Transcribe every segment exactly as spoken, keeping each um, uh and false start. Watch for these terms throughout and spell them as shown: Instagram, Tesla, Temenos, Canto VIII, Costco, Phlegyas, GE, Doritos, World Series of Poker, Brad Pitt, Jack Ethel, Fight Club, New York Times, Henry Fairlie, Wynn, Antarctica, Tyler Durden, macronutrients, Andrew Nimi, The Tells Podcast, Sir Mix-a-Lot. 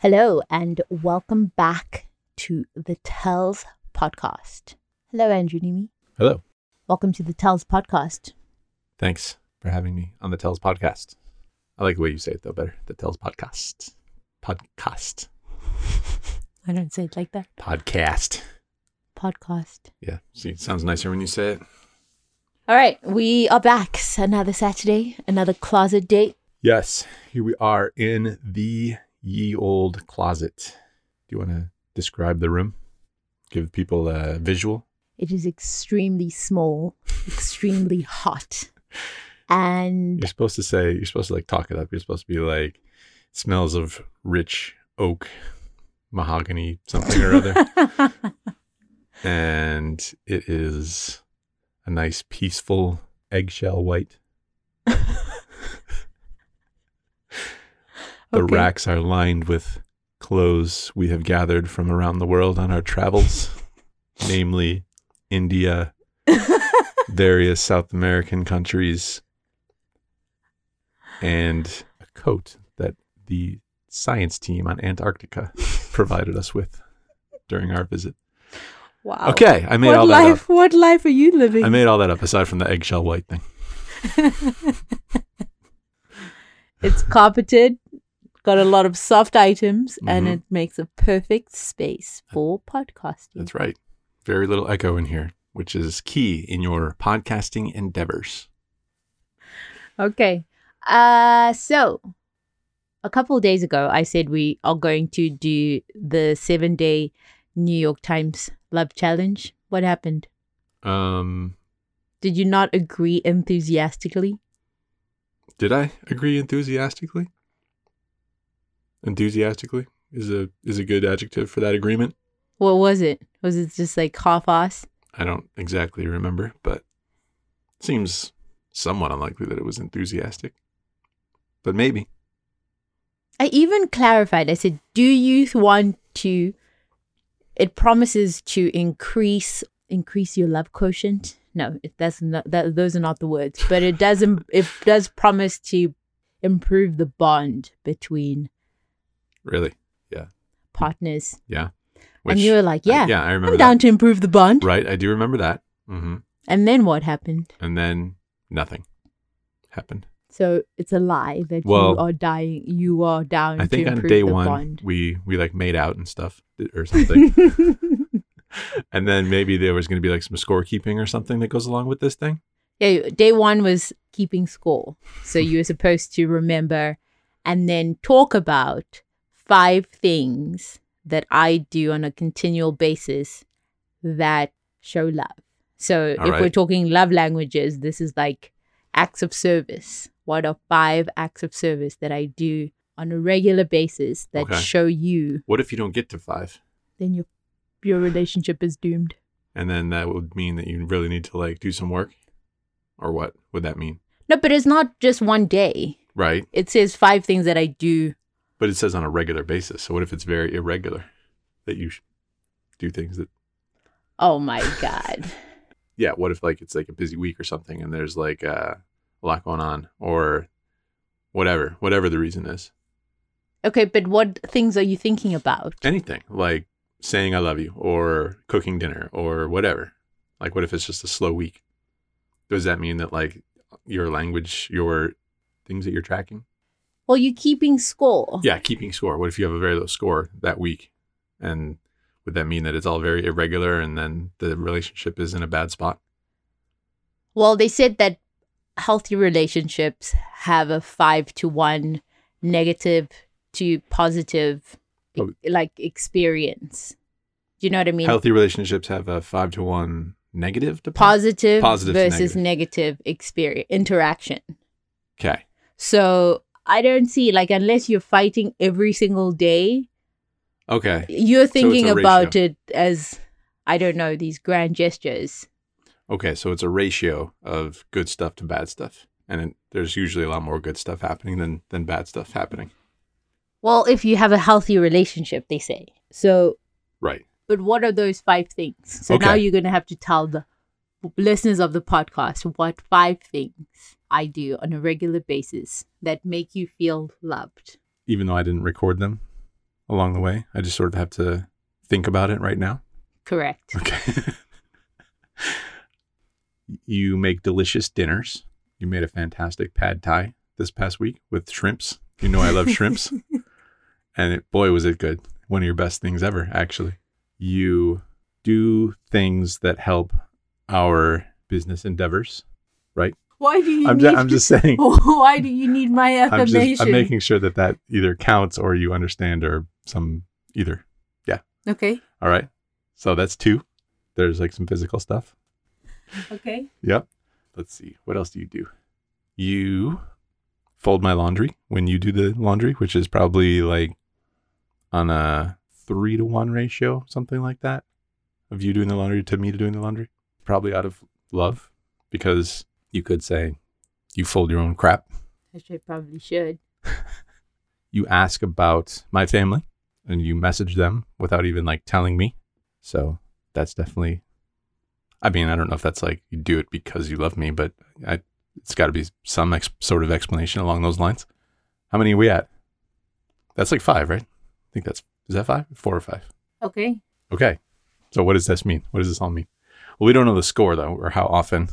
Hello and welcome back to The Tells Podcast. Hello, Andrew Nimi. Hello. Welcome to The Tells Podcast. Thanks for having me on The Tells Podcast. I like the way you say it though better. The Tells Podcast. Podcast. I don't say it like that. Podcast. Podcast. Yeah. See, it sounds nicer when you say it. All right. We are back. Another Saturday, another closet date. Yes. Here we are in the ye old closet. Do you want to describe the room? Give people a visual? It is extremely small, extremely hot. And you're supposed to say, you're supposed to like talk it up. You're supposed to be like, smells of rich oak, mahogany, something or other. And it is a nice, peaceful eggshell white. The okay. Racks are lined with clothes we have gathered from around the world on our travels, namely India, various South American countries, and a coat that the science team on Antarctica provided us with during our visit. Wow. Okay, I made what all life, that up. What life are you living? I made all that up aside from the eggshell white thing. It's carpeted. Got a lot of soft items, mm-hmm. and it makes a perfect space for podcasting. That's right. Very little echo in here, which is key in your podcasting endeavors. Okay. Uh, so a couple of days ago, I said we are going to do the seven-day New York Times Love Challenge. What happened? Um, Did you not agree enthusiastically? Did I agree enthusiastically? Enthusiastically is a is a good adjective for that agreement. What was it? Was it just like half-ass? I don't exactly remember, but it seems somewhat unlikely that it was enthusiastic. But maybe. I even clarified. I said, do you want to, it promises to increase increase your love quotient. No, it that's not that those are not the words. But it doesn't it does promise to improve the bond between Really? Yeah. Partners. Yeah. Which, and you were like, yeah, I, yeah, I remember I'm down that. to improve the bond. Right. I do remember that. Mm-hmm. And then what happened? And then nothing happened. So it's a lie that well, you are dying. You are down I think to improve on day the one, bond. We, we like made out and stuff or something. And then maybe there was going to be like some scorekeeping or something that goes along with this thing. Yeah. Day one was keeping score. So you were supposed to remember and then talk about five things that I do on a continual basis that show love. So All if right. we're talking love languages, this is like acts of service. What are five acts of service that I do on a regular basis that okay. show you? What if you don't get to five? Then your your relationship is doomed. And then that would mean that you really need to like do some work? Or what would that mean? No, but it's not just one day. Right. It says five things that I do. But it says on a regular basis. So what if it's very irregular that you do things that... Oh, my God. Yeah. What if like it's like a busy week or something and there's like uh, a lot going on or whatever, whatever the reason is. Okay. But what things are you thinking about? Anything like saying I love you or cooking dinner or whatever. Like what if it's just a slow week? Does that mean that like your language, your things that you're tracking? Well, you're keeping score. Yeah, keeping score. What if you have a very low score that week? And would that mean that it's all very irregular and then the relationship is in a bad spot? Well, they said that healthy relationships have a five to one negative to positive oh. like experience. Do you know what I mean? Healthy relationships have a five to one negative to positive, positive versus negative. negative experience interaction. Okay. So I don't see, like, unless you're fighting every single day. Okay. You're thinking so about ratio. It as, I don't know, these grand gestures. Okay. So it's a ratio of good stuff to bad stuff. And it, there's usually a lot more good stuff happening than, than bad stuff happening. Well, if you have a healthy relationship, they say. So. Right. But what are those five things? So okay. now you're going to have to tell the listeners of the podcast what five things I do on a regular basis that make you feel loved. Even though I didn't record them along the way, I just sort of have to think about it right now? Correct. Okay. You make delicious dinners. You made a fantastic pad thai this past week with shrimps. You know I love shrimps. And it, boy, was it good. One of your best things ever, actually. You do things that help our business endeavors, right? Why do you I'm, need, ju- I'm just saying. Why do you need my affirmation? I'm, just, I'm making sure that that either counts or you understand or some either. Yeah. Okay. All right. So that's two. There's like some physical stuff. Okay. Yep. Let's see. What else do you do? You fold my laundry when you do the laundry, which is probably like on a three to one ratio, something like that, of you doing the laundry to me doing the laundry. Probably out of love, because you could say you fold your own crap. I should, probably should. You ask about my family and you message them without even like telling me. So that's definitely, I mean, I don't know if that's like you do it because you love me, but I, it's got to be some ex- sort of explanation along those lines. How many are we at? That's like five, right? I think that's, is that five? Four or five? Okay. Okay. So what does this mean? What does this all mean? Well, we don't know the score though, or how often.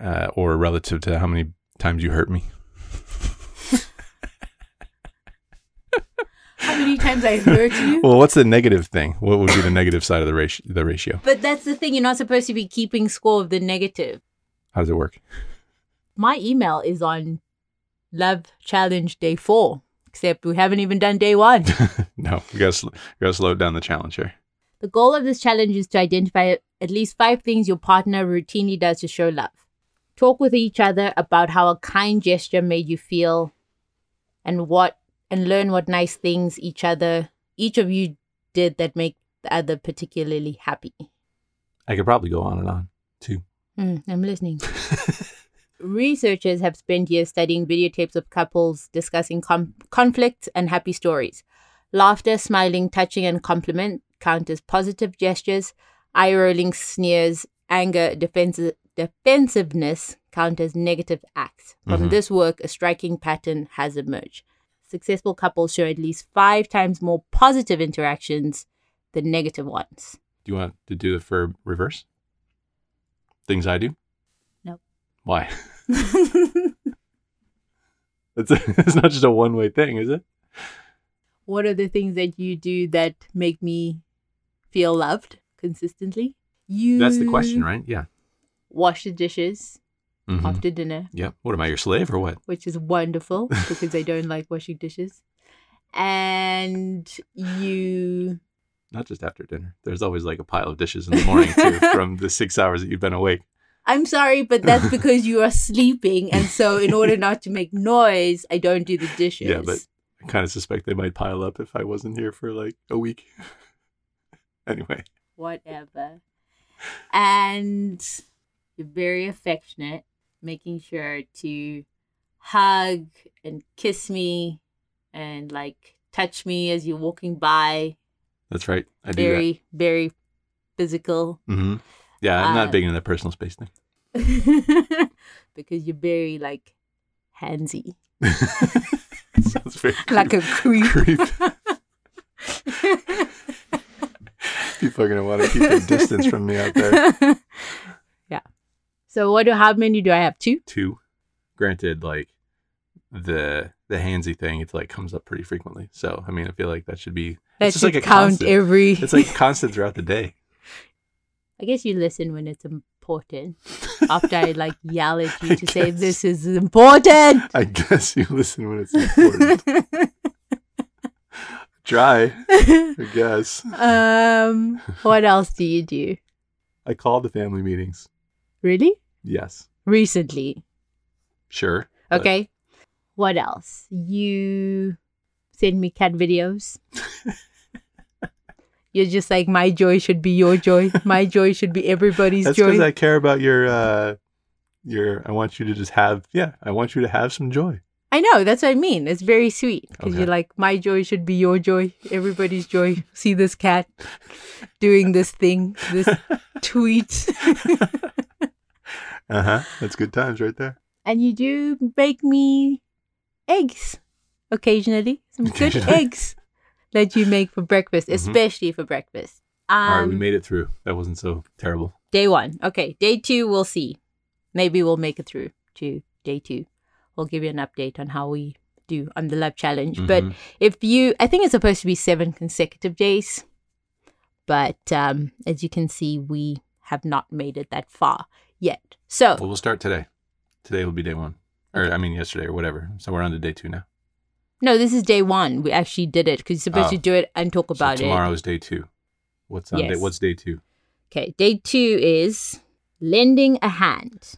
Uh, or relative to how many times you hurt me. How many times I hurt you? Well, what's the negative thing? What would be the negative side of the ratio? The ratio. But that's the thing. You're not supposed to be keeping score of the negative. How does it work? My email is on Love Challenge Day four, except we haven't even done day one. No, we got sl- to slow down the challenge here. The goal of this challenge is to identify at least five things your partner routinely does to show love. Talk with each other about how a kind gesture made you feel and what and learn what nice things each other each of you did that make the other particularly happy. I could probably go on and on too. Mm, I'm listening. Researchers have spent years studying videotapes of couples discussing com- conflicts and happy stories. Laughter, smiling, touching, and compliment count as positive gestures. Eye rolling, sneers, anger, defensive Defensiveness count as negative acts. From mm-hmm. this work, a striking pattern has emerged. Successful couples show at least five times more positive interactions than negative ones. Do you want to do the verb reverse? Things I do? No. Why? it's, a, it's not just a one-way thing, is it? What are the things that you do that make me feel loved consistently? You. That's the question, right? Yeah. Wash the dishes mm-hmm. after dinner. Yep. What am I, your slave or what? Which is wonderful because I don't like washing dishes. And you... Not just after dinner. There's always like a pile of dishes in the morning too from the six hours that you've been awake. I'm sorry, but that's because you are sleeping. And so in order not to make noise, I don't do the dishes. Yeah, but I kind of suspect they might pile up if I wasn't here for like a week. Anyway. Whatever. And... You're very affectionate, making sure to hug and kiss me and like touch me as you're walking by. That's right. I do very, that. Very, very physical. Mm-hmm. Yeah, I'm um, not big into that personal space thing. Because you're very like handsy. Sounds very creep. Like a creep. creep. People are going to want to keep their distance from me out there. So what do, how many do I have? Two? Two. Granted, like the the handsy thing, it like comes up pretty frequently. So I mean, I feel like that should be that it's just should like a count constant. Every it's like constant throughout the day. I guess you listen when it's important. After I like yell at you to guess, say this is important. I guess you listen when it's important. Try, I guess. Um what else do you do? I call the family meetings. Really? Yes. Recently. Sure. Okay. But... What else? You send me cat videos. You're just like, my joy should be your joy. My joy should be everybody's That's joy. That's because I care about your, uh, your, I want you to just have, yeah, I want you to have some joy. I know. That's what I mean. It's very sweet. Because okay. You're like, my joy should be your joy. Everybody's joy. See this cat doing this thing, this tweet. Uh-huh. That's good times right there. And you do make me eggs occasionally. Some good eggs that you make for breakfast, mm-hmm. especially for breakfast. Um, All right, we made it through. That wasn't so terrible. Day one. Okay, day two, we'll see. Maybe we'll make it through to day two. We'll give you an update on how we do on the love challenge. Mm-hmm. But if you, I think it's supposed to be seven consecutive days. But um, as you can see, we have not made it that far yet. So well, we'll start today. Today will be day one. Or I mean yesterday or whatever. So we're on to day two now. No, this is day one. We actually did it because you're supposed oh. to do it and talk about so tomorrow it. Tomorrow is day two. What's on yes. day, what's day two? Okay, day two is lending a hand.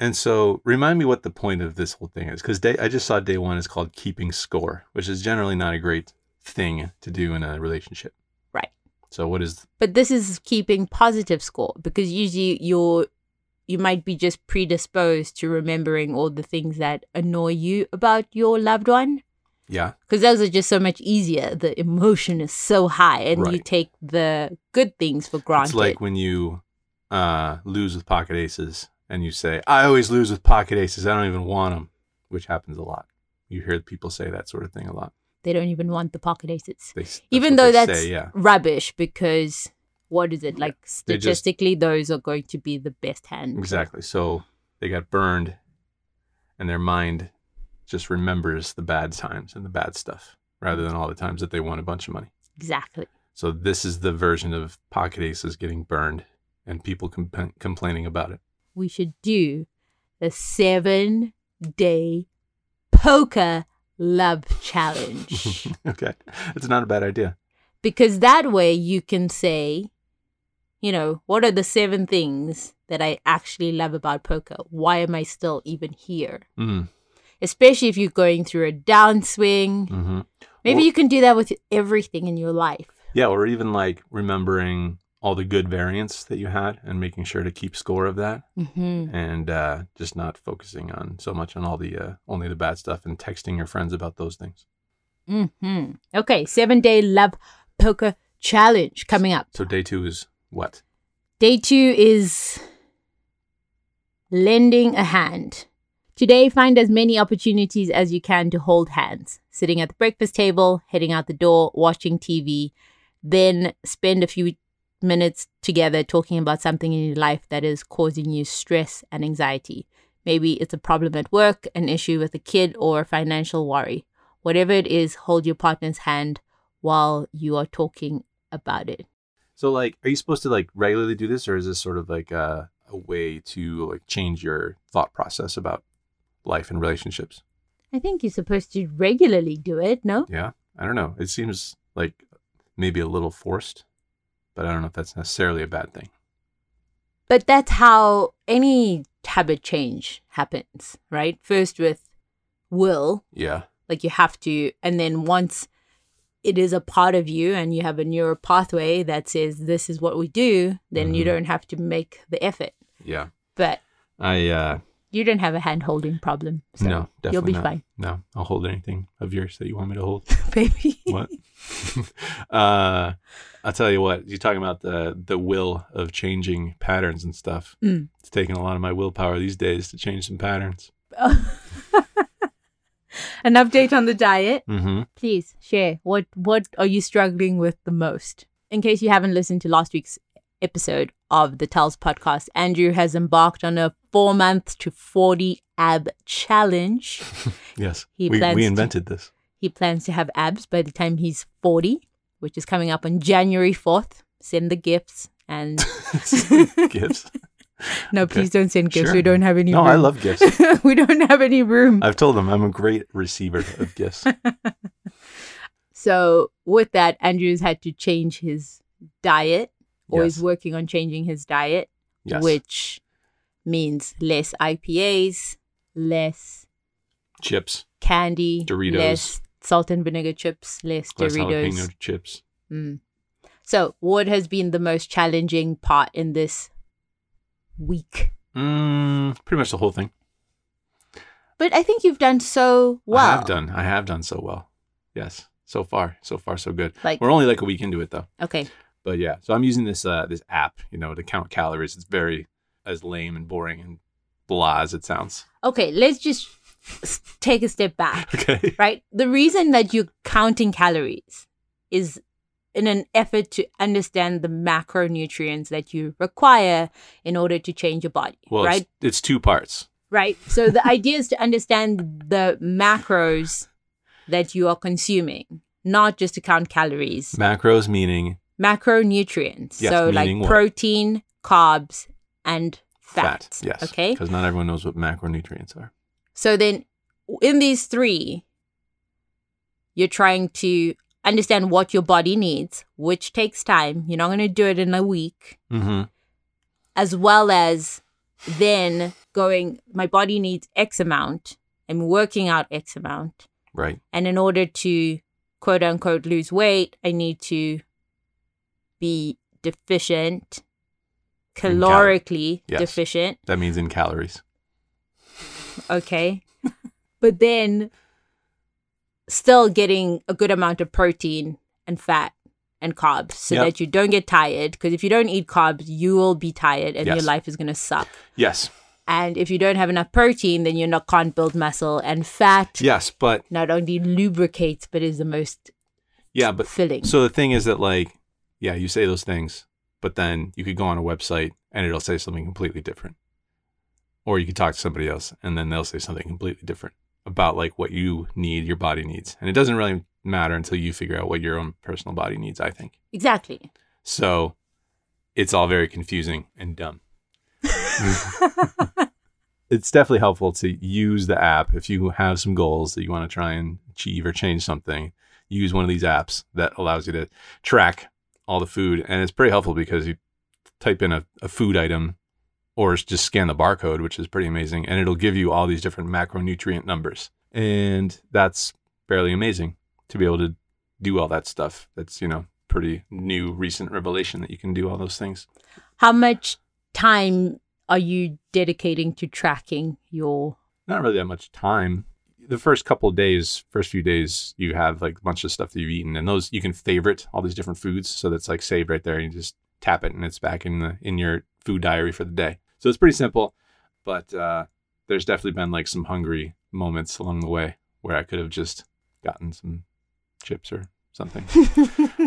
And so remind me what the point of this whole thing is. Because day I just saw day one is called keeping score, which is generally not a great thing to do in a relationship. Right. So what is... Th- but this is keeping positive score because usually you're, you might be just predisposed to remembering all the things that annoy you about your loved one. Yeah. Because those are just so much easier. The emotion is so high and right. you take the good things for granted. It's like when you uh, lose with pocket aces and you say, I always lose with pocket aces. I don't even want them, which happens a lot. You hear people say that sort of thing a lot. They don't even want the pocket aces. They, even though that's say, yeah. rubbish because what is it? Like yeah. statistically, just, those are going to be the best hands. Exactly. So they got burned and their mind just remembers the bad times and the bad stuff rather than all the times that they won a bunch of money. Exactly. So this is the version of pocket aces getting burned and people com- complaining about it. We should do the seven day poker love challenge. Okay. That's not a bad idea. Because that way you can say, you know, what are the seven things that I actually love about poker? Why am I still even here? Mm. Especially if you're going through a downswing. Mm-hmm. Maybe or, you can do that with everything in your life. Yeah, or even like remembering all the good variants that you had and making sure to keep score of that. Mm-hmm. And uh, just not focusing on so much on all the uh, only the bad stuff and texting your friends about those things. Mm-hmm. Okay, seven-day love poker challenge coming up. So day two is what? Day two is lending a hand. Today, find as many opportunities as you can to hold hands, sitting at the breakfast table, heading out the door, watching T V, then spend a few minutes together talking about something in your life that is causing you stress and anxiety. Maybe it's a problem at work, an issue with a kid, or a financial worry. Whatever it is, hold your partner's hand while you are talking about it. So, like, are you supposed to, like, regularly do this, or is this sort of, like, a, a way to, like, change your thought process about life and relationships? I think you're supposed to regularly do it, no? Yeah. I don't know. It seems like maybe a little forced, but I don't know if that's necessarily a bad thing. But that's how any habit change happens, right? First with will. Yeah. Like you have to, and then once it is a part of you and you have a neural pathway that says this is what we do, then mm-hmm. you don't have to make the effort. Yeah. But I, uh, you don't have a hand-holding problem. So no, definitely you'll be not. Fine. No, I'll hold anything of yours that you want me to hold. Baby. What? uh, I'll tell you what. You're talking about the, the will of changing patterns and stuff. Mm. It's taking a lot of my willpower these days to change some patterns. An update on the diet. Mm-hmm. Please share. What, what are you struggling with the most? In case you haven't listened to last week's episode of the Tells Podcast, Andrew has embarked on a four-month to forty ab challenge. Yes, he we, plans we invented to, this. He plans to have abs by the time he's forty, which is coming up on January fourth. Send the gifts and gifts. No, okay. Please don't send gifts. Sure. We don't have any. No, room. I love gifts. We don't have any room. I've told them I'm a great receiver of gifts. So with that, Andrew's had to change his diet. Or yes. is working on changing his diet, yes. which means less I P As, less chips, candy, Doritos, less salt and vinegar chips, less, less Doritos, jalapeno chips. Mm. So, what has been the most challenging part in this week? Mm, pretty much the whole thing. But I think you've done so well. I have done. I have done so well. Yes, so far, so far, so good. Like, we're only like a week into it, though. Okay. But yeah, so I'm using this uh, this app, you know, to count calories. It's very as lame and boring and blah as it sounds. Okay, let's just take a step back. Okay. Right? The reason that you're counting calories is in an effort to understand the macronutrients that you require in order to change your body. Well, right? it's, it's two parts. Right. So the idea is to understand the macros that you are consuming, not just to count calories. Macros meaning? Macronutrients. Yes, so like what? Protein, carbs, and fats. Fat, yes. Okay. Because not everyone knows what macronutrients are. So then in these three, you're trying to understand what your body needs, which takes time. You're not going to do it in a week. Mm-hmm. As well as then going, my body needs X amount. I'm working out X amount. Right. And in order to, quote unquote, lose weight, I need to be deficient, calorically cal- yes. deficient. That means in calories. Okay. But then still getting a good amount of protein and fat and carbs so yep. that you don't get tired. Because if you don't eat carbs, you will be tired and yes. your life is going to suck. Yes. And if you don't have enough protein, then you not can't build muscle. And fat yes, but not only lubricates, but is the most yeah, but, filling. So the thing is that like, yeah, you say those things, but then you could go on a website and it'll say something completely different. Or you could talk to somebody else and then they'll say something completely different about like what you need, your body needs. And it doesn't really matter until you figure out what your own personal body needs, I think. Exactly. So it's all very confusing and dumb. It's definitely helpful to use the app if you have some goals that you want to try and achieve or change something. Use one of these apps that allows you to track all the food, and it's pretty helpful because you type in a, a food item or just scan the barcode, which is pretty amazing, and it'll give you all these different macronutrient numbers, and that's fairly amazing to be able to do all that stuff. That's, you know, pretty new recent revelation that you can do all those things. How much time are you dedicating to tracking your... Not really that much time. The first couple of days, first few days, you have like a bunch of stuff that you've eaten, and those you can favorite all these different foods. So that's like saved right there, and you just tap it and it's back in the in your food diary for the day. So it's pretty simple, but uh, there's definitely been like some hungry moments along the way where I could have just gotten some chips or something.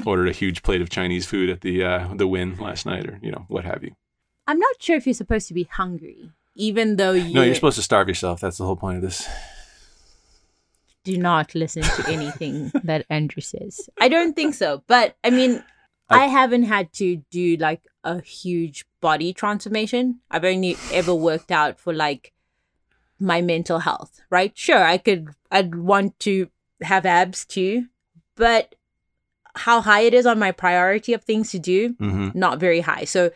Ordered a huge plate of Chinese food at the uh, the Wynn last night, or you know, what have you. I'm not sure if you're supposed to be hungry, even though you... No, you're supposed to starve yourself. That's the whole point of this. Do not listen to anything that Andrew says. I don't think so. But, I mean, I... I haven't had to do, like, a huge body transformation. I've only ever worked out for, like, my mental health, right? Sure, I could... I'd want to have abs, too. But how high it is on my priority of things to do, mm-hmm. not very high. So...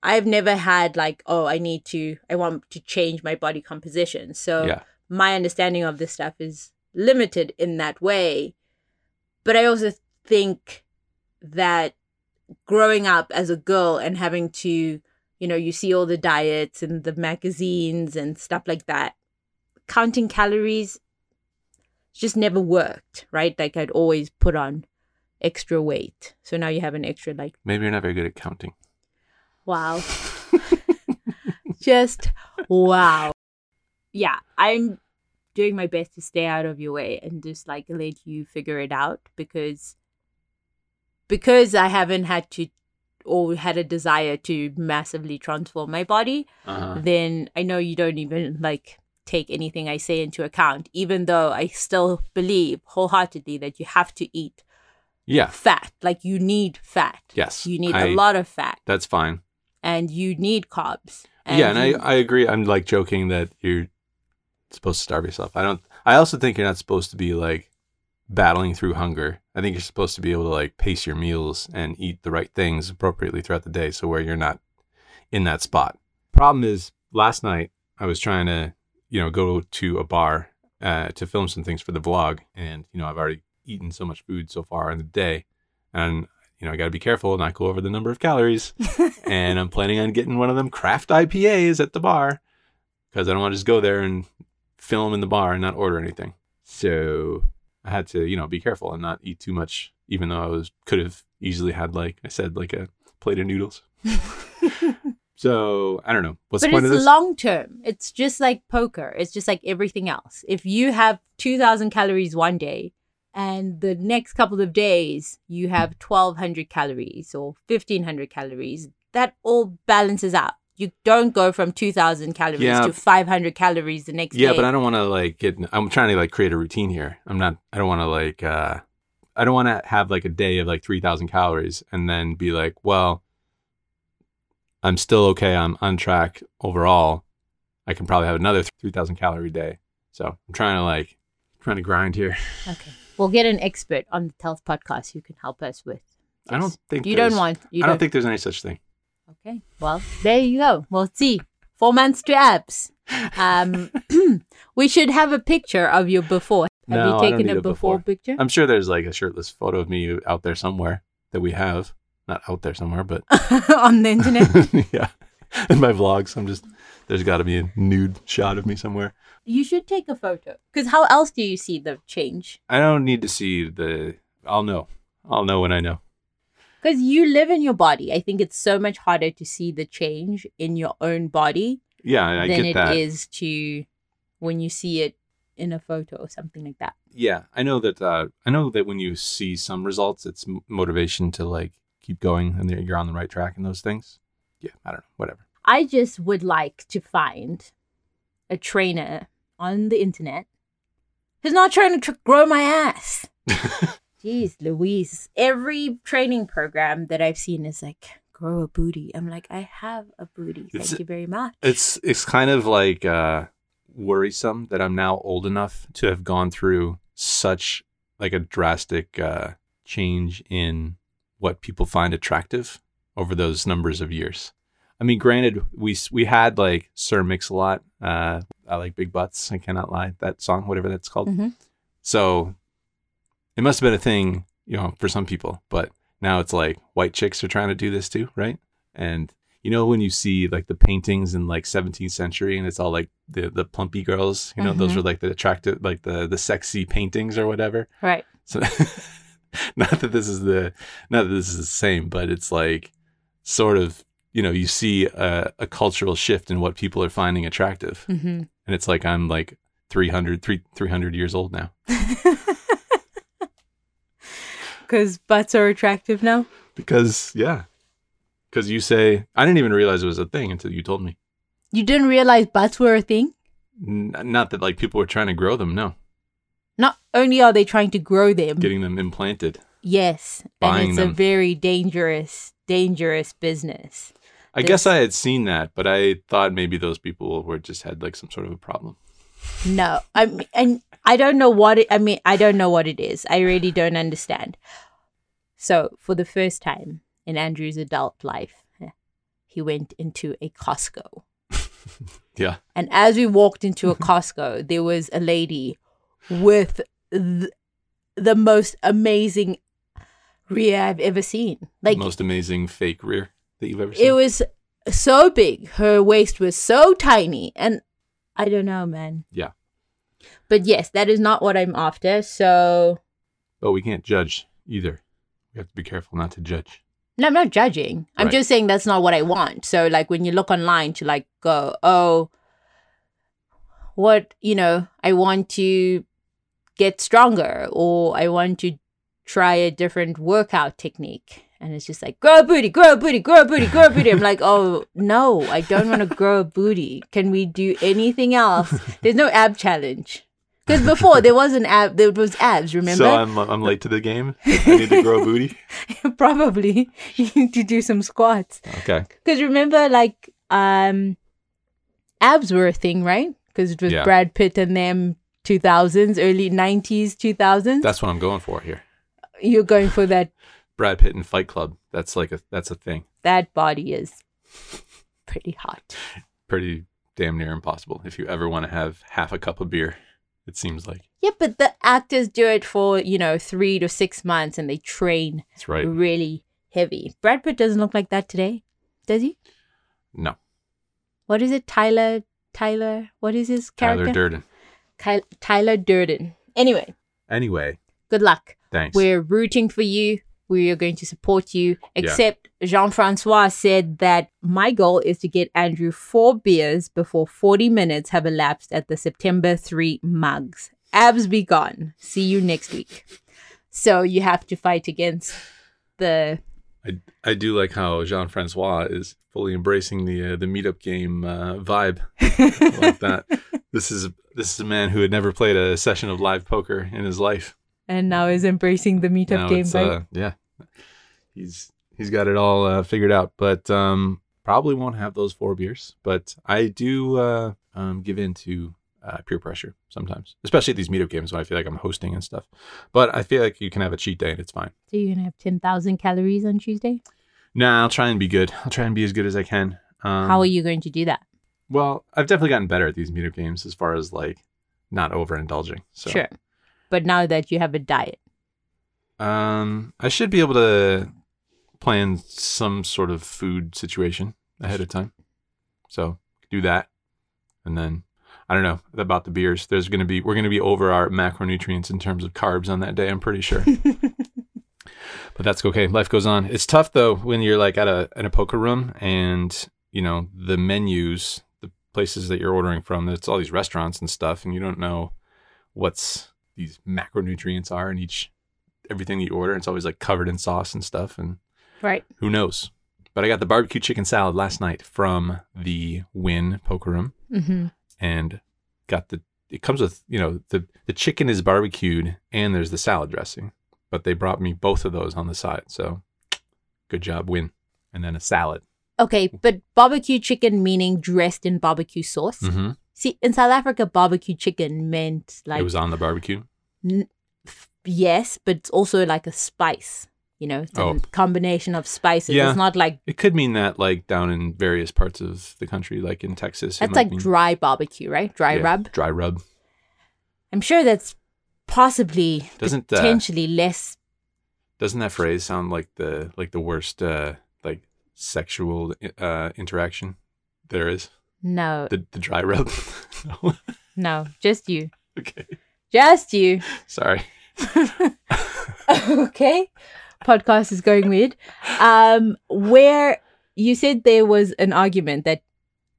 I've never had like, oh, I need to, I want to change my body composition. So yeah. my understanding of this stuff is limited in that way. But I also think that growing up as a girl and having to, you know, you see all the diets and the magazines and stuff like that, counting calories just never worked, right? Like I'd always put on extra weight. So now you have an extra like... Maybe you're not very good at counting. Wow. Just wow. Yeah, I'm doing my best to stay out of your way and just like let you figure it out because because I haven't had to or had a desire to massively transform my body, uh-huh. then I know you don't even like take anything I say into account, even though I still believe wholeheartedly that you have to eat yeah. fat. Like you need fat. Yes. You need I, a lot of fat. That's fine. And you need carbs. And yeah, and you... I, I agree. I'm like joking that you're supposed to starve yourself. I don't. I also think you're not supposed to be like battling through hunger. I think you're supposed to be able to like pace your meals and eat the right things appropriately throughout the day, so where you're not in that spot. Problem is, last night I was trying to, you know, go to a bar uh, to film some things for the vlog, and you know I've already eaten so much food so far in the day, and. You know, I got to be careful and not go over the number of calories. And I'm planning on getting one of them craft I P As at the bar because I don't want to just go there and film in the bar and not order anything. So I had to, you know, be careful and not eat too much, even though I was could have easily had, like I said, like a plate of noodles. So I don't know. What's but the point it's of this? Long term. It's just like poker. It's just like everything else. If you have two thousand calories one day and the next couple of days you have twelve hundred calories or fifteen hundred calories, that all balances out. You don't go from two thousand calories yeah. to five hundred calories the next yeah, day. Yeah, but I don't want to like get, I'm trying to like create a routine here. I'm not, I don't want to like, uh, I don't want to have like a day of like three thousand calories and then be like, well, I'm still okay. I'm on track overall. I can probably have another three thousand calorie day. So I'm trying to like, trying to grind here. Okay. We'll get an expert on the Tells Podcast who can help us with this. I don't think you don't want, you I don't, don't think there's any such thing. Okay. Well, there you go. We'll see. Four months to abs. Um, we should have a picture of you before. Have no, you taken I don't need a, before a before picture? I'm sure there's like a shirtless photo of me out there somewhere that we have. Not out there somewhere, but on the internet. Yeah. In my vlogs, I'm just, there's got to be a nude shot of me somewhere. You should take a photo. Because how else do you see the change? I don't need to see the, I'll know. I'll know when I know. Because you live in your body. I think it's so much harder to see the change in your own body. Yeah, I get that. Than it is to when you see it in a photo or something like that. Yeah, I know that. Uh, I know that when you see some results, it's motivation to like keep going and you're on the right track and those things. Yeah, I don't know. Whatever. I just would like to find a trainer on the internet who's not trying to tr- grow my ass. Jeez, Louise, every training program that I've seen is like, grow a booty. I'm like, I have a booty. Thank it's, you very much. It's it's kind of like uh, worrisome that I'm now old enough to have gone through such like a drastic uh, change in what people find attractive over those numbers of years. I mean, granted, we we had like Sir Mix-a-Lot. Uh, I like big butts. I cannot lie. That song, whatever that's called. Mm-hmm. So... it must have been a thing, you know, for some people, but now it's like white chicks are trying to do this too, right? And you know when you see like the paintings in like seventeenth century and it's all like the the plumpy girls, you know, mm-hmm. those are like the attractive, like the the sexy paintings or whatever. Right. So not that this is the not that this is the same, but it's like sort of, you know, you see a, a cultural shift in what people are finding attractive. Mm-hmm. And it's like I'm like three hundred years old now. Because butts are attractive now? Because, yeah. Because you say, I didn't even realize it was a thing until you told me. You didn't realize butts were a thing? N- not that like people were trying to grow them, no. Not only are they trying to grow them. Getting them implanted. Yes. Buying and it's them. A very dangerous, dangerous business. I this... guess I had seen that, but I thought maybe those people were just had like some sort of a problem. No, I mean, and I don't know what it, I mean, I don't know what it is. I really don't understand. So for the first time in Andrew's adult life, he went into a Costco. Yeah. And as we walked into a Costco, there was a lady with th- the most amazing rear I've ever seen. Like the most amazing fake rear that you've ever seen. It was so big. Her waist was so tiny and I don't know, man. Yeah. But yes, that is not what I'm after, so... Oh, we can't judge either. We have to be careful not to judge. No, I'm not judging. Right. I'm just saying that's not what I want. So, like, when you look online to, like, go, oh, what, you know, I want to get stronger or I want to try a different workout technique. And it's just like, grow a booty, grow a booty, grow a booty, grow a booty. I'm like, oh, no, I don't want to grow a booty. Can we do anything else? There's no ab challenge. Because before there was an ab, there was abs, remember? So I'm I'm late to the game? I need to grow a booty? Probably. You need to do some squats. Okay. Because remember, like, um, abs were a thing, right? Because it was yeah. Brad Pitt and them two thousands, early nineties, two thousands. That's what I'm going for here. You're going for that. Brad Pitt and Fight Club. That's like a that's a thing. That body is pretty hot. Pretty damn near impossible if you ever want to have half a cup of beer, it seems like. Yeah, but the actors do it for, you know, three to six months and they train that's right. really heavy. Brad Pitt doesn't look like that today, does he? No. What is it? Tyler, Tyler, what is his character? Tyler Durden. Ky- Tyler Durden. Anyway. Anyway. Good luck. Thanks. We're rooting for you. We are going to support you. Except yeah. Jean-Francois said that my goal is to get Andrew four beers before forty minutes have elapsed at the September third mugs. Abs be gone. See you next week. So you have to fight against the... I, I do like how Jean-Francois is fully embracing the uh, the meetup game uh, vibe. Like that. This is this is a man who had never played a session of live poker in his life, and now is embracing the meetup now game vibe. Uh, yeah, he's he's got it all uh, figured out. But um, probably won't have those four beers. But I do uh, um, give in to uh, peer pressure sometimes, especially at these meetup games when I feel like I'm hosting and stuff. But I feel like you can have a cheat day and it's fine. So you're gonna have ten thousand calories on Tuesday? Nah, I'll try and be good. I'll try and be as good as I can. Um, How are you going to do that? Well, I've definitely gotten better at these meetup games as far as like not overindulging. So. Sure. But now that you have a diet. Um, I should be able to plan some sort of food situation ahead of time. So do that. And then I don't know about the beers. There's going to be, we're going to be over our macronutrients in terms of carbs on that day. I'm pretty sure. But that's okay. Life goes on. It's tough though, when you're like at a, in a poker room and you know, the menus, the places that you're ordering from, it's all these restaurants and stuff. And you don't know what's, these macronutrients are in each, everything that you order. It's always like covered in sauce and stuff. And right. Who knows? But I got the barbecue chicken salad last night from the Wynn poker room mm-hmm. and got the, it comes with, you know, the, the chicken is barbecued and there's the salad dressing, but they brought me both of those on the side. So good job, Wynn. And then a salad. Okay. But barbecue chicken, meaning dressed in barbecue sauce. Mm-hmm. See, in South Africa, barbecue chicken meant like... It was on the barbecue? N- yes, but it's also like a spice, you know? It's oh. a combination of spices. Yeah. It's not like... It could mean that like down in various parts of the country, like in Texas. That's like mean... dry barbecue, right? Dry yeah, rub? Dry rub. I'm sure that's possibly doesn't, potentially uh, less... Doesn't that phrase sound like the like the worst uh, like sexual uh, interaction there is? No. The, the dry rub? No. No, just you. Okay. Just you. Sorry. Okay. Podcast is going weird. Um, where you said there was an argument that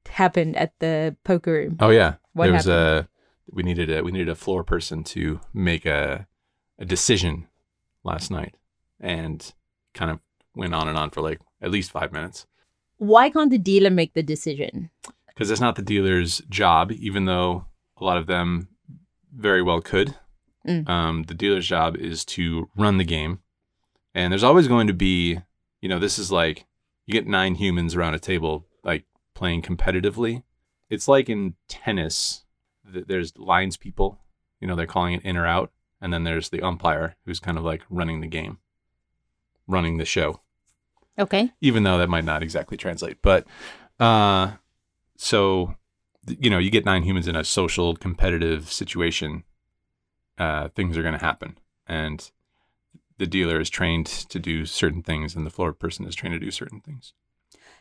happened at the poker room. Oh, yeah. What there happened? was a, we needed a, we needed a floor person to make a, a decision last night and kind of went on and on for like at least five minutes. Why can't the dealer make the decision? Because it's not the dealer's job, even though a lot of them very well could. Mm. Um, the dealer's job is to run the game. And there's always going to be, you know, this is like you get nine humans around a table, like playing competitively. It's like in tennis, th- there's lines people, you know, they're calling it in or out. And then there's the umpire who's kind of like running the game, running the show. Okay. Even though that might not exactly translate. But uh, so, you know, you get nine humans in a social competitive situation, uh, things are going to happen. And the dealer is trained to do certain things and the floor person is trained to do certain things.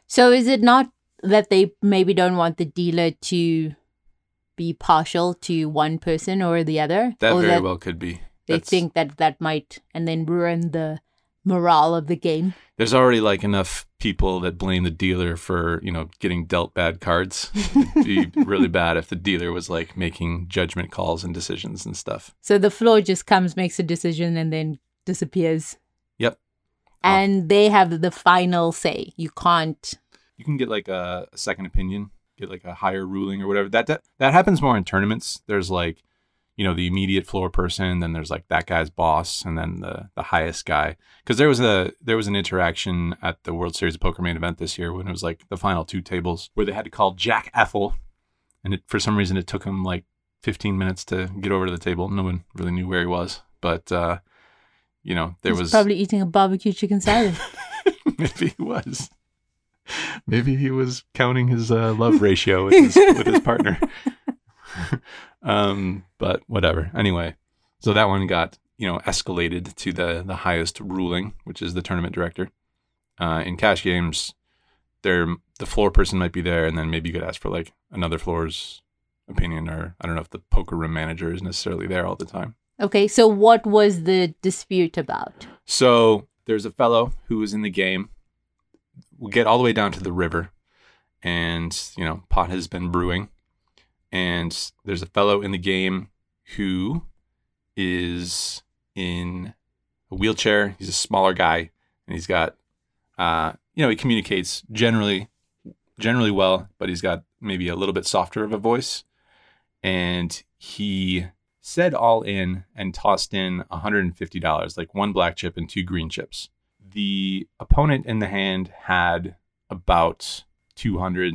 So is it not that they maybe don't want the dealer to be partial to one person or the other? That or very that well could be. They That's... think that that might and then ruin the morale of the game. There's already like enough people that blame the dealer for, you know, getting dealt bad cards. It'd be really bad if the dealer was like making judgment calls and decisions and stuff. So the floor just comes, makes a decision and then disappears. Yep. And oh. they have the final say. You can't. You can get like a, a second opinion, get like a higher ruling or whatever. That, that that happens more in tournaments. There's like, you know, the immediate floor person, then there's like that guy's boss, and then the the highest guy. Because there was a there was an interaction at the World Series of Poker main event this year when it was like the final two tables where they had to call Jack Ethel, and it, for some reason it took him like fifteen minutes to get over to the table. No one really knew where he was, but uh, you know there He's was probably eating a barbecue chicken salad. Maybe he was. Maybe he was counting his uh, love ratio with his, with his partner. um but whatever, anyway, so that one got, you know, escalated to the the highest ruling, which is the tournament director. Uh in cash games, there the floor person might be there, and then maybe you could ask for like another floor's opinion, or I don't know if the poker room manager is necessarily there all the time. Okay, so what was the dispute about? So there's a fellow who was in the game. We'll get all the way down to the river, and, you know, pot has been brewing. And there's a fellow in the game who is in a wheelchair. He's a smaller guy, and he's got, uh, you know, he communicates generally, generally well, but he's got maybe a little bit softer of a voice. And he said all in and tossed in one hundred fifty dollars, like one black chip and two green chips. The opponent in the hand had about two hundred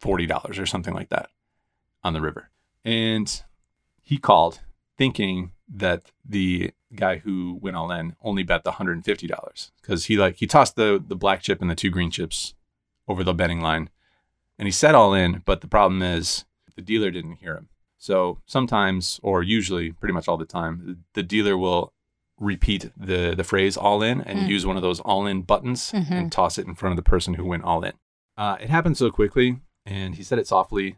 forty dollars or something like that on the river. And he called thinking that the guy who went all in only bet the one hundred fifty dollars, because he like he tossed the, the black chip and the two green chips over the betting line. And he said all in, but the problem is the dealer didn't hear him. So sometimes, or usually pretty much all the time, the dealer will repeat the, the phrase all in and mm. use one of those all in buttons mm-hmm. and toss it in front of the person who went all in. Uh, it happened so quickly, and he said it softly,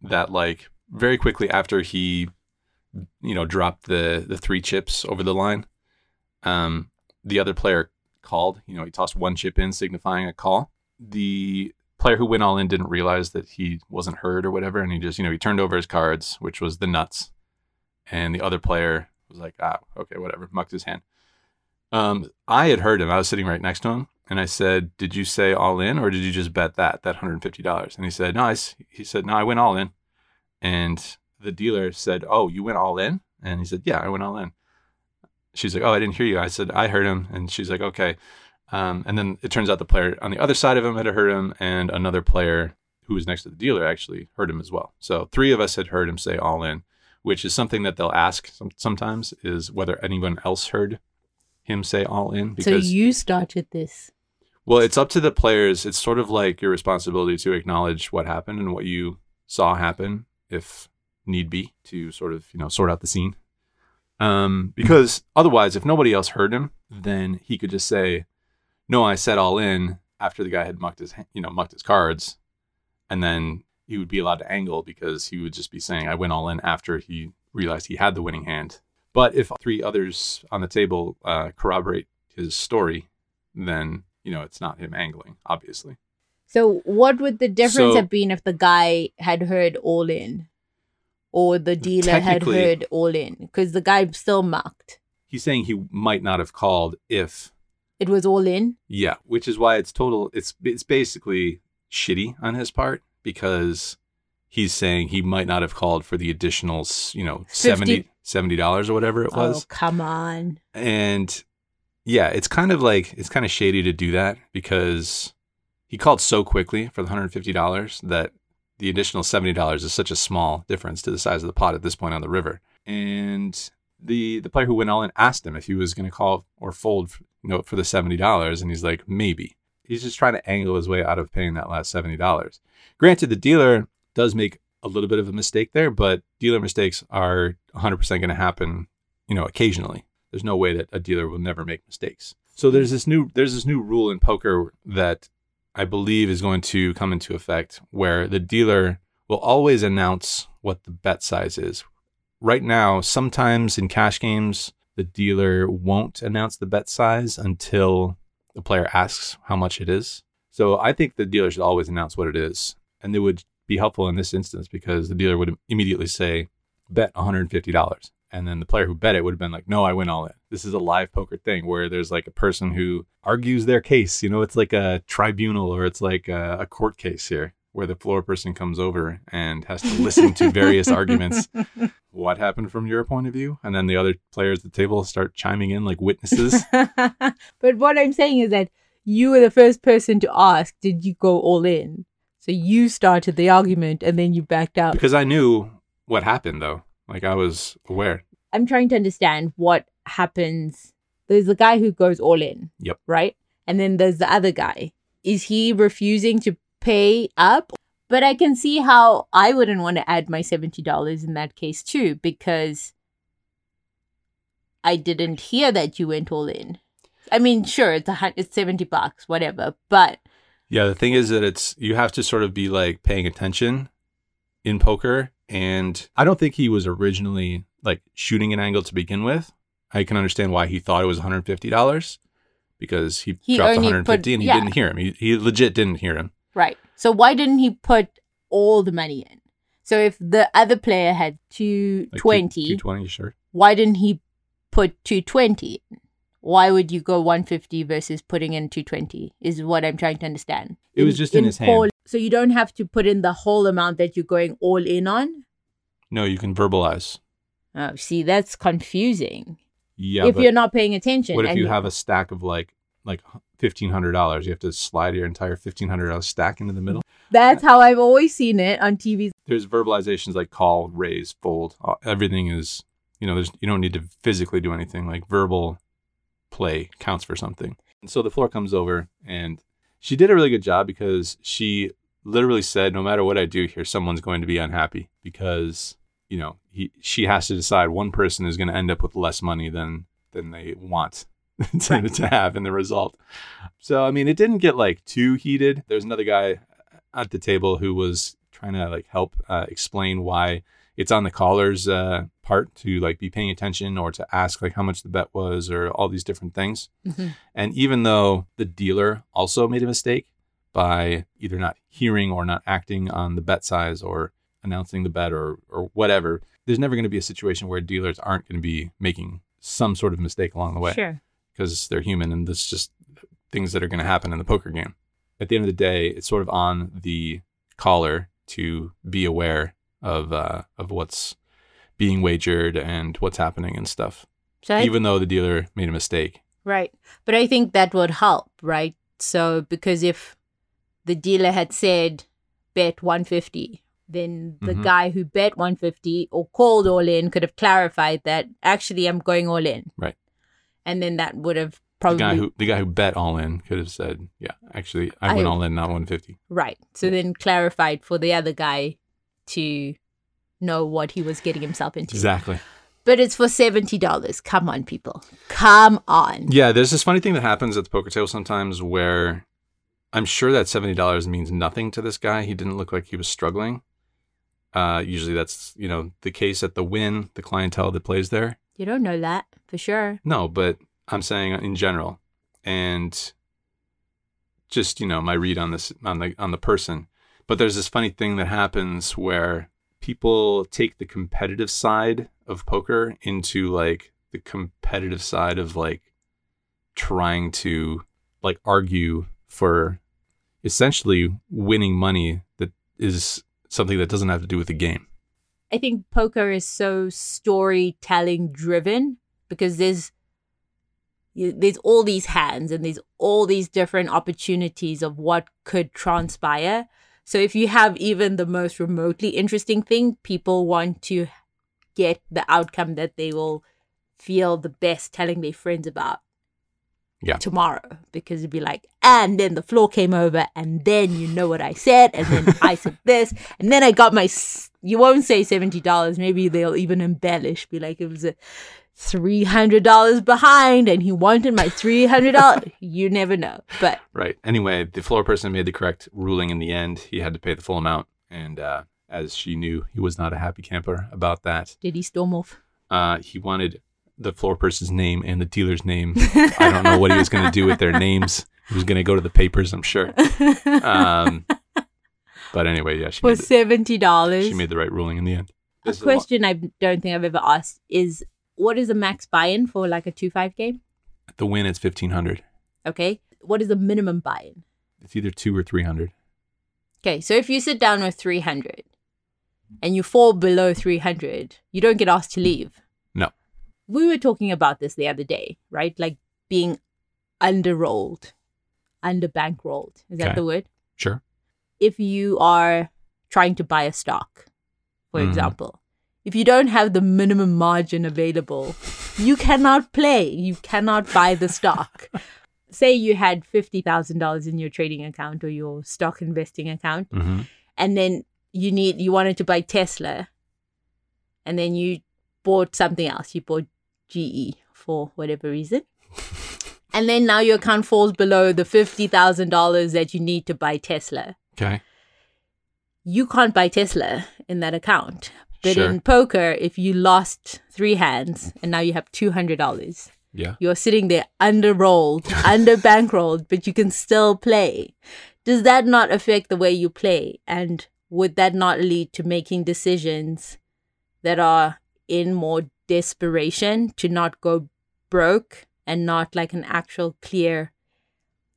that like very quickly after he, you know, dropped the, the three chips over the line, um, the other player called. You know, he tossed one chip in, signifying a call. The player who went all in didn't realize that he wasn't heard or whatever, and he just, you know, he turned over his cards, which was the nuts, and the other player was like, ah, okay, whatever, mucked his hand. Um, I had heard him. I was sitting right next to him, and I said, did you say all in, or did you just bet that, that one hundred fifty dollars? And he said, no, I, he said, no, I went all in. And the dealer said, oh, you went all in? And he said, yeah, I went all in. She's like, oh, I didn't hear you. I said, I heard him. And she's like, okay. Um, and then it turns out the player on the other side of him had heard him, and another player who was next to the dealer actually heard him as well. So three of us had heard him say all in, which is something that they'll ask some, sometimes is whether anyone else heard him say all in. Because, so you started this. Well, it's up to the players. It's sort of like your responsibility to acknowledge what happened and what you saw happen, if need be, to sort of, you know, sort out the scene. Um, because otherwise, if nobody else heard him, then he could just say, no, I said all in, after the guy had mucked his, you know, mucked his cards, and then he would be allowed to angle, because he would just be saying, I went all in, after he realized he had the winning hand. But if three others on the table uh, corroborate his story, then, you know, it's not him angling, obviously. So what would the difference so, have been if the guy had heard all in, or the dealer had heard all in? Because the guy still mucked. He's saying he might not have called if it was all in. Yeah, which is why it's total. It's it's basically shitty on his part, because he's saying he might not have called for the additional, you know, seventy dollars or whatever it was. Oh, come on. And yeah, it's kind of like, it's kind of shady to do that, because he called so quickly for the one hundred fifty dollars that the additional seventy dollars is such a small difference to the size of the pot at this point on the river. And the the player who went all in asked him if he was going to call or fold, you know, for the seventy dollars, and he's like, maybe. He's just trying to angle his way out of paying that last seventy dollars. Granted, the dealer does make a little bit of a mistake there, but dealer mistakes are one hundred percent going to happen, you know, occasionally. There's no way that a dealer will never make mistakes. So there's this new there's this new rule in poker that I believe is going to come into effect, where the dealer will always announce what the bet size is. Right now, sometimes in cash games, the dealer won't announce the bet size until the player asks how much it is. So I think the dealer should always announce what it is. And they would be helpful in this instance, because the dealer would immediately say, bet one hundred fifty dollars. And then the player who bet it would have been like, no, I went all in. This is a live poker thing where there's like a person who argues their case. You know, it's like a tribunal, or it's like a, a court case here, where the floor person comes over and has to listen to various arguments. What happened from your point of view? And then the other players at the table start chiming in like witnesses. But what I'm saying is that you were the first person to ask, did you go all in? So you started the argument, and then you backed out. Because I knew what happened, though. Like, I was aware. I'm trying to understand what happens. There's the guy who goes all in. Yep. Right? And then there's the other guy. Is he refusing to pay up? But I can see how I wouldn't want to add my seventy dollars in that case too, because I didn't hear that you went all in. I mean, sure, it's a, it's seventy bucks, whatever, but yeah, the thing is that it's, you have to sort of be like paying attention in poker. And I don't think he was originally like shooting an angle to begin with. I can understand why he thought it was one hundred fifty dollars because he, he dropped one hundred fifty dollars put, and he yeah. didn't hear him. He, he legit didn't hear him. Right. So why didn't he put all the money in? So if the other player had two twenty, like two, two twenty, sure. Why didn't he put two twenty in? Why would you go one fifty versus putting in two twenty is what I'm trying to understand. It was just in, in his hand. Whole, so you don't have to put in the whole amount that you're going all in on? No, you can verbalize. Oh, see, that's confusing. Yeah. If you're not paying attention. What if you have a stack of like like fifteen hundred dollars? You have to slide your entire fifteen hundred dollars stack into the middle? That's how I've always seen it on T V. There's verbalizations like call, raise, fold. Everything is, you know, there's you don't need to physically do anything. Like verbal play counts for something. And so the floor comes over and she did a really good job because she literally said, no matter what I do here, someone's going to be unhappy because, you know, he, she has to decide one person is going to end up with less money than, than they want to, right. to have in the result. So, I mean, it didn't get like too heated. There's another guy at the table who was trying to like help uh, explain why it's on the caller's uh, part to like be paying attention or to ask like how much the bet was or all these different things. Mm-hmm. And even though the dealer also made a mistake by either not hearing or not acting on the bet size or announcing the bet or or whatever, there's never going to be a situation where dealers aren't going to be making some sort of mistake along the way. Sure. Because they're human and this is just things that are going to happen in the poker game. At the end of the day, it's sort of on the caller to be aware of uh, of what's being wagered and what's happening and stuff, so even th- though the dealer made a mistake. Right. But I think that would help, right? So because if the dealer had said, bet one fifty, then the mm-hmm. guy who bet one fifty or called all in could have clarified that, actually, I'm going all in. Right. And then that would have probably... The guy who, the guy who bet all in could have said, yeah, actually, I, I went all in, not one fifty. Right. So yeah. Then clarified for the other guy to know what he was getting himself into. Exactly. But it's for seventy dollars. Come on, people. Come on. Yeah, there's this funny thing that happens at the poker table sometimes where I'm sure that seventy dollars means nothing to this guy. He didn't look like he was struggling. Uh, usually that's, you know, the case at the Wynn, the clientele that plays there. You don't know that for sure. No, but I'm saying in general. And just, you know, my read on this, on the on the person. But there's this funny thing that happens where people take the competitive side of poker into like the competitive side of like trying to like argue for essentially winning money that is something that doesn't have to do with the game. I think poker is so storytelling driven because there's there's all these hands and there's all these different opportunities of what could transpire. So if you have even the most remotely interesting thing, people want to get the outcome that they will feel the best telling their friends about yeah. tomorrow. Because it'd be like, and then the floor came over, and then you know what I said, and then I said this, and then I got my, you won't say seventy dollars, maybe they'll even embellish, be like, it was a three hundred dollars behind, and he wanted my three hundred dollars. You never know. But right. Anyway, the floor person made the correct ruling in the end. He had to pay the full amount. And uh, as she knew, he was not a happy camper about that. Did he storm off? Uh, he wanted the floor person's name and the dealer's name. I don't know what he was going to do with their names. He was going to go to the papers, I'm sure. Um, but anyway, yeah. She For made the, seventy dollars. She made the right ruling in the end. This a question a I don't think I've ever asked is, what is the max buy-in for like a two five game? At the Wynn, it's fifteen hundred dollars. Okay. What is the minimum buy-in? It's either two or three hundred dollars. Okay. So if you sit down with three hundred dollars and you fall below three hundred dollars, you don't get asked to leave. No. We were talking about this the other day, right? Like being under-rolled, under-bankrolled. Is that okay. the word? Sure. If you are trying to buy a stock, for mm. example, if you don't have the minimum margin available, you cannot play. You cannot buy the stock. Say you had fifty thousand dollars in your trading account or your stock investing account, mm-hmm. and then you need you wanted to buy Tesla, and then you bought something else. You bought G E for whatever reason. And then now your account falls below the fifty thousand dollars that you need to buy Tesla. Okay. You can't buy Tesla in that account. But sure. in poker, if you lost three hands and now you have two hundred dollars, yeah. you're sitting there under-rolled, under-bankrolled, but you can still play. Does that not affect the way you play? And would that not lead to making decisions that are in more desperation to not go broke and not like an actual clear,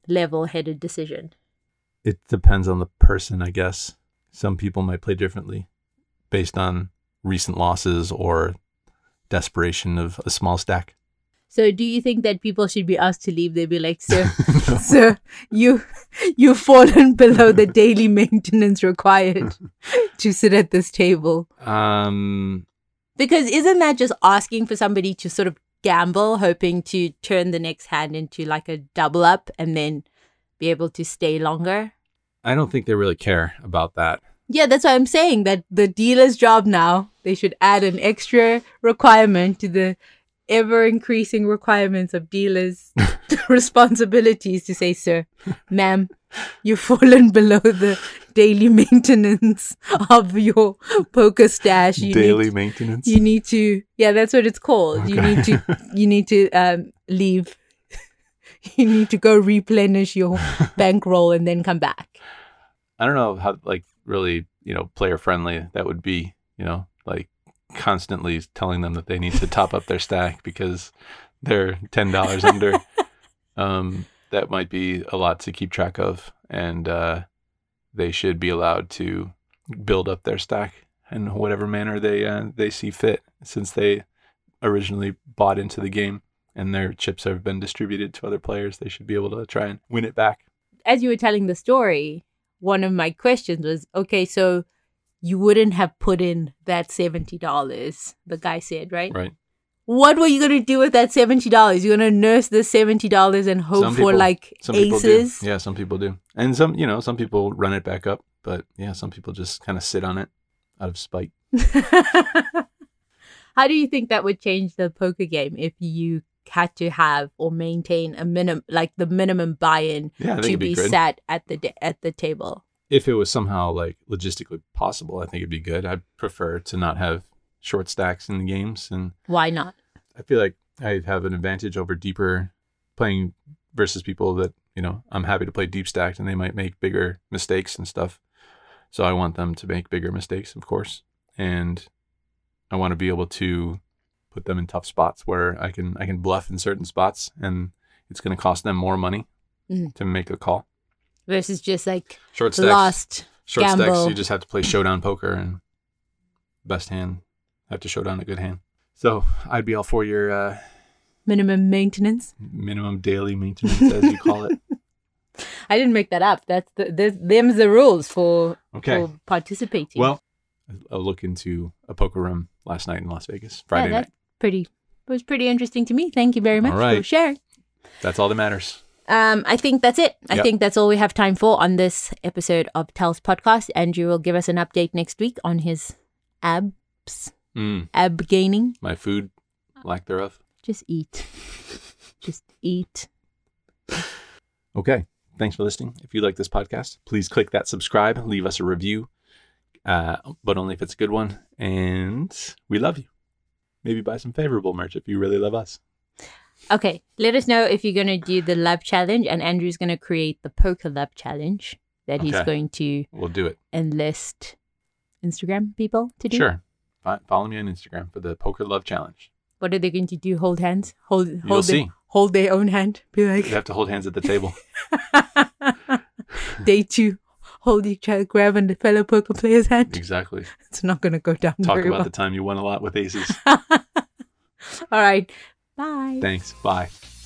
level-headed decision? It depends on the person, I guess. Some people might play differently based on recent losses or desperation of a small stack. So do you think that people should be asked to leave? They'd be like, sir, no. sir, you, you've fallen below the daily maintenance required to sit at this table. Um, because isn't that just asking for somebody to sort of gamble, hoping to turn the next hand into like a double up and then be able to stay longer? I don't think they really care about that. Yeah, that's why I'm saying that the dealer's job now, they should add an extra requirement to the ever-increasing requirements of dealers' responsibilities to say, sir, ma'am, you've fallen below the daily maintenance of your poker stash. You daily need, maintenance? You need to, yeah, that's what it's called. Okay. You need to, you need to um, leave. You need to go replenish your bankroll and then come back. I don't know how, like, really, you know, player friendly that would be, you know, like constantly telling them that they need to top up their stack because they're ten dollars under. Um, that might be a lot to keep track of. And uh, they should be allowed to build up their stack in whatever manner they uh, they see fit, since they originally bought into the game and their chips have been distributed to other players. They should be able to try and win it back. As you were telling the story, one of my questions was, okay, so you wouldn't have put in that seventy dollars, the guy said, right? Right. What were you going to do with that seventy dollars? You're going to nurse the seventy dollars and hope people, for like some aces? Yeah, some people do. And some, you know, some people run it back up. But yeah, some people just kind of sit on it out of spite. How do you think that would change the poker game if you had to have or maintain a minimum, like the minimum buy-in yeah, to be, be sat at the de- at the table? If it was somehow like logistically possible, I think it'd be good. I'd prefer to not have short stacks in the games. And why not? I feel like I'd have an advantage over deeper playing versus people that, you know, I'm happy to play deep stacked and they might make bigger mistakes and stuff. So I want them to make bigger mistakes, of course. And I want to be able to put them in tough spots where I can I can bluff in certain spots and it's going to cost them more money mm. to make a call. Versus just like short stacks. Lost Short gamble. Stacks, you just have to play showdown poker and best hand. Have to showdown a good hand. So I'd be all for your... Uh, minimum maintenance? Minimum daily maintenance, as you call it. I didn't make that up. That's the, the them's the rules for, okay. for participating. Well, a look into a poker room last night in Las Vegas, Friday yeah, that's night. Pretty, it was pretty interesting to me. Thank you very much right. for sharing. That's all that matters. Um, I think that's it. I yep. think that's all we have time for on this episode of Tells Podcast. Andrew will give us an update next week on his abs, mm. ab gaining. My food, lack thereof. Just eat. Just eat. Okay. Thanks for listening. If you like this podcast, please click that subscribe. Leave us a review, uh, but only if it's a good one. And we love you. Maybe buy some favorable merch if you really love us. Okay, let us know if you're going to do the love challenge, and Andrew's going to create the poker love challenge that okay. he's going to we'll do it. enlist Instagram people to do. Sure. Follow me on Instagram for the poker love challenge. What are they going to do? Hold hands? Hold hold You'll them, see. Hold their own hand? Be like you have to hold hands at the table. Day two. Hold each other, grab a fellow poker player's hand. Exactly. It's not going to go down Talk very about well. The time you won a lot with aces. All right. Bye. Thanks. Bye.